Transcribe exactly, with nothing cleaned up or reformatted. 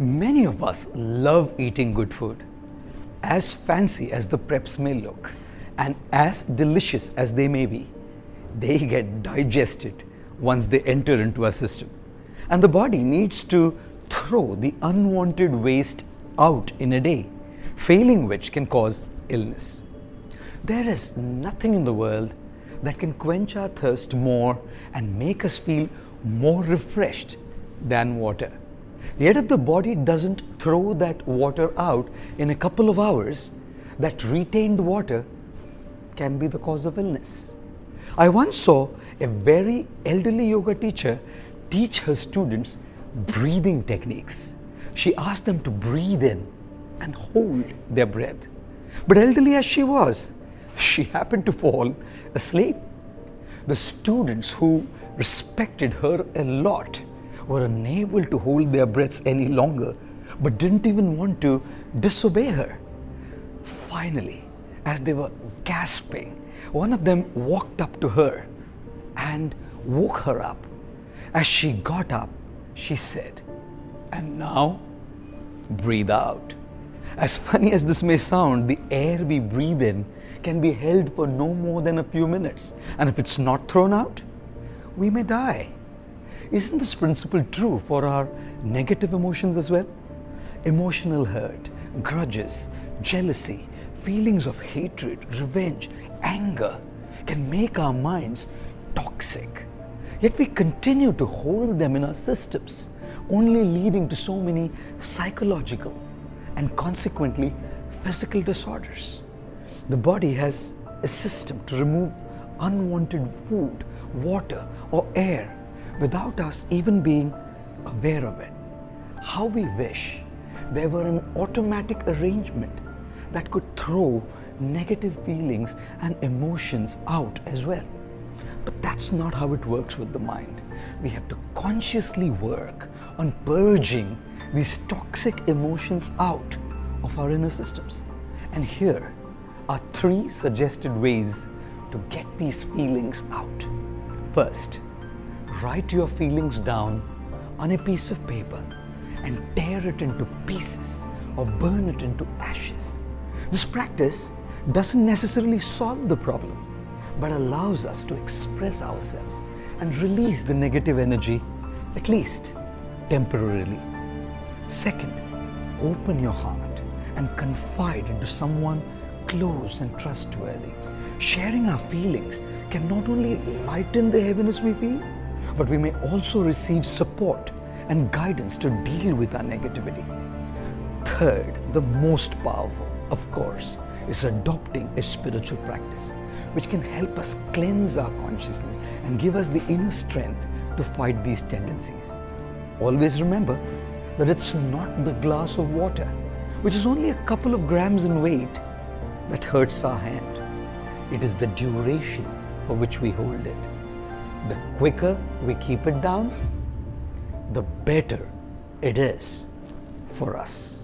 Many of us love eating good food. As fancy as the preps may look, and as delicious as they may be, they get digested once they enter into our system. And the body needs to throw the unwanted waste out in a day, failing which can cause illness. There is nothing in the world that can quench our thirst more and make us feel more refreshed than water. Yet if the body doesn't throw that water out in a couple of hours, that retained water can be the cause of illness. I once saw a very elderly yoga teacher teach her students breathing techniques. She asked them to breathe in and hold their breath. But elderly as she was, she happened to fall asleep. The students, who respected her a lot, were unable to hold their breaths any longer, but didn't even want to disobey her. Finally, as they were gasping, one of them walked up to her and woke her up. As she got up, she said, "And now, breathe out." As funny as this may sound, the air we breathe in can be held for no more than a few minutes. And if it's not thrown out, we may die. Isn't this principle true for our negative emotions as well? Emotional hurt, grudges, jealousy, feelings of hatred, revenge, anger can make our minds toxic. Yet we continue to hold them in our systems, only leading to so many psychological and consequently physical disorders. The body has a system to remove unwanted food, water or air without us even being aware of it. How we wish there were an automatic arrangement that could throw negative feelings and emotions out as well. But that's not how it works with the mind. We have to consciously work on purging these toxic emotions out of our inner systems. And here are three suggested ways to get these feelings out. First, write your feelings down on a piece of paper and tear it into pieces or burn it into ashes. This practice doesn't necessarily solve the problem, but allows us to express ourselves and release the negative energy, at least temporarily. Second, open your heart and confide into someone close and trustworthy. Sharing our feelings can not only lighten the heaviness we feel, but we may also receive support and guidance to deal with our negativity. Third, the most powerful, of course, is adopting a spiritual practice, which can help us cleanse our consciousness and give us the inner strength to fight these tendencies. Always remember that it's not the glass of water, which is only a couple of grams in weight, that hurts our hand. It is the duration for which we hold it. The quicker we keep it down, the better it is for us.